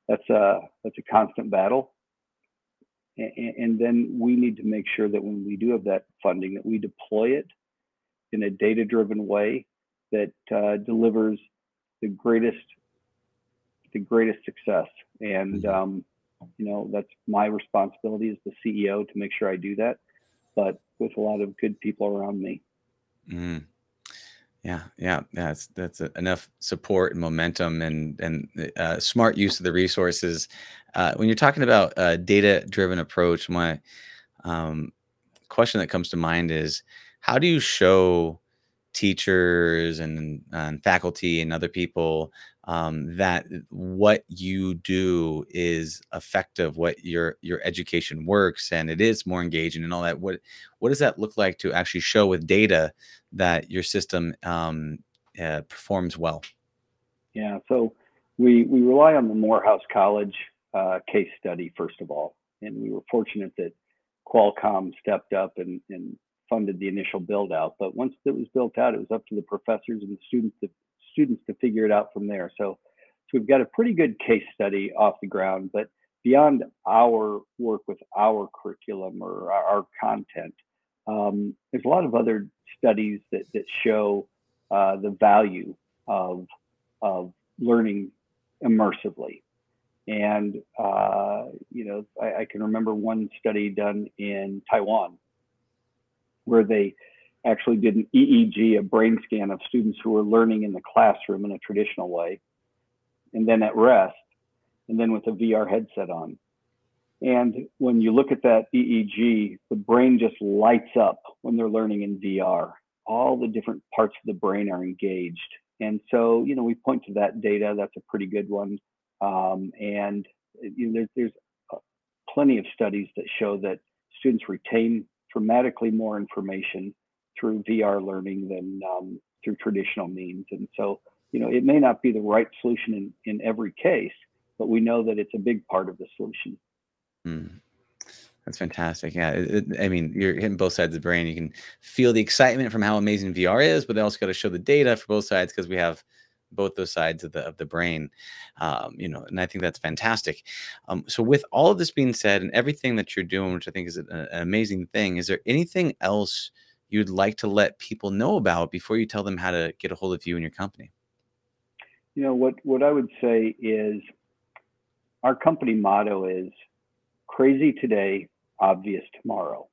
that's a that's a constant battle. And, and then we need to make sure that when we do have that funding, that we deploy it in a data-driven way that uh, delivers the greatest the greatest success. And um, you know, that's my responsibility as the C E O to make sure I do that, but with a lot of good people around me. Mm. Yeah, yeah, that's that's enough support and momentum and and uh, smart use of the resources. Uh, when you're talking about a data-driven approach, my um, question that comes to mind is, how do you show teachers and, and faculty and other people um, that what you do is effective, what your your education works, and it is more engaging and all that? What what does that look like to actually show with data that your system um, uh, performs well? Yeah, so we we rely on the Morehouse College uh, case study, first of all. And we were fortunate that Qualcomm stepped up and, and funded the initial build out. But once it was built out, it was up to the professors and the students to, students to figure it out from there. So, so we've got a pretty good case study off the ground, but beyond our work with our curriculum or our, our content, um, there's a lot of other studies that, that show uh, the value of, of learning immersively. And, uh, you know, I, I can remember one study done in Taiwan where they actually did an E E G, a brain scan of students who were learning in the classroom in a traditional way, and then at rest, and then with a V R headset on. And when you look at that E E G, the brain just lights up when they're learning in V R. All the different parts of the brain are engaged. And so, you know, we point to that data. That's a pretty good one. Um, and you know, there's, there's plenty of studies that show that students retain dramatically more information through V R learning than um, through traditional means. And so, you know, it may not be the right solution in, in every case, but we know that it's a big part of the solution. Mm. That's fantastic. Yeah. It, it, I mean, you're hitting both sides of the brain. You can feel the excitement from how amazing V R is, but they also got to show the data for both sides because we have both those sides of the, of the brain, um, you know, and I think that's fantastic. Um, so with all of this being said and everything that you're doing, which I think is an, an amazing thing, is there anything else you'd like to let people know about before you tell them how to get a hold of you and your company? You know, what, what I would say is our company motto is crazy today, obvious tomorrow.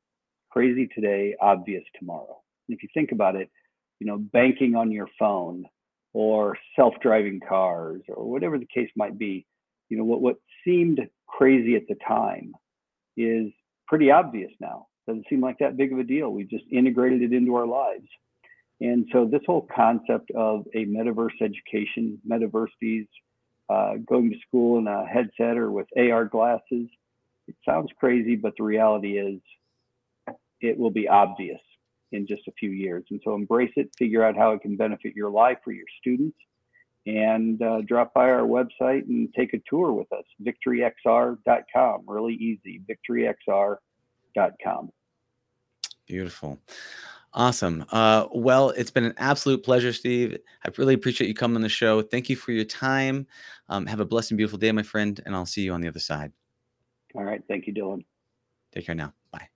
Crazy today, obvious tomorrow. And if you think about it, you know, banking on your phone or self-driving cars or whatever the case might be, you know, what, what seemed crazy at the time is pretty obvious now. Doesn't seem like that big of a deal. We just integrated it into our lives. And so this whole concept of a metaverse education, metaversities, uh, going to school in a headset or with A R glasses, it sounds crazy, but the reality is it will be obvious in just a few years. And so embrace it, figure out how it can benefit your life or your students, and uh, drop by our website and take a tour with us, victory x r dot com. Really easy, victory x r dot com. Beautiful. Awesome. Uh, well, it's been an absolute pleasure, Steve. I really appreciate you coming on the show. Thank you for your time. Um, have a blessed and beautiful day, my friend, and I'll see you on the other side. All right. Thank you, Dylan. Take care now. Bye.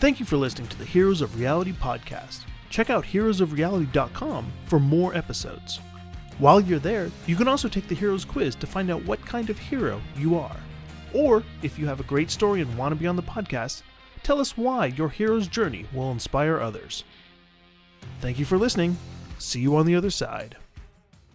Thank you for listening to the Heroes of Reality podcast. Check out heroes of reality dot com for more episodes. While you're there, you can also take the Heroes Quiz to find out what kind of hero you are. Or, if you have a great story and want to be on the podcast, tell us why your hero's journey will inspire others. Thank you for listening. See you on the other side.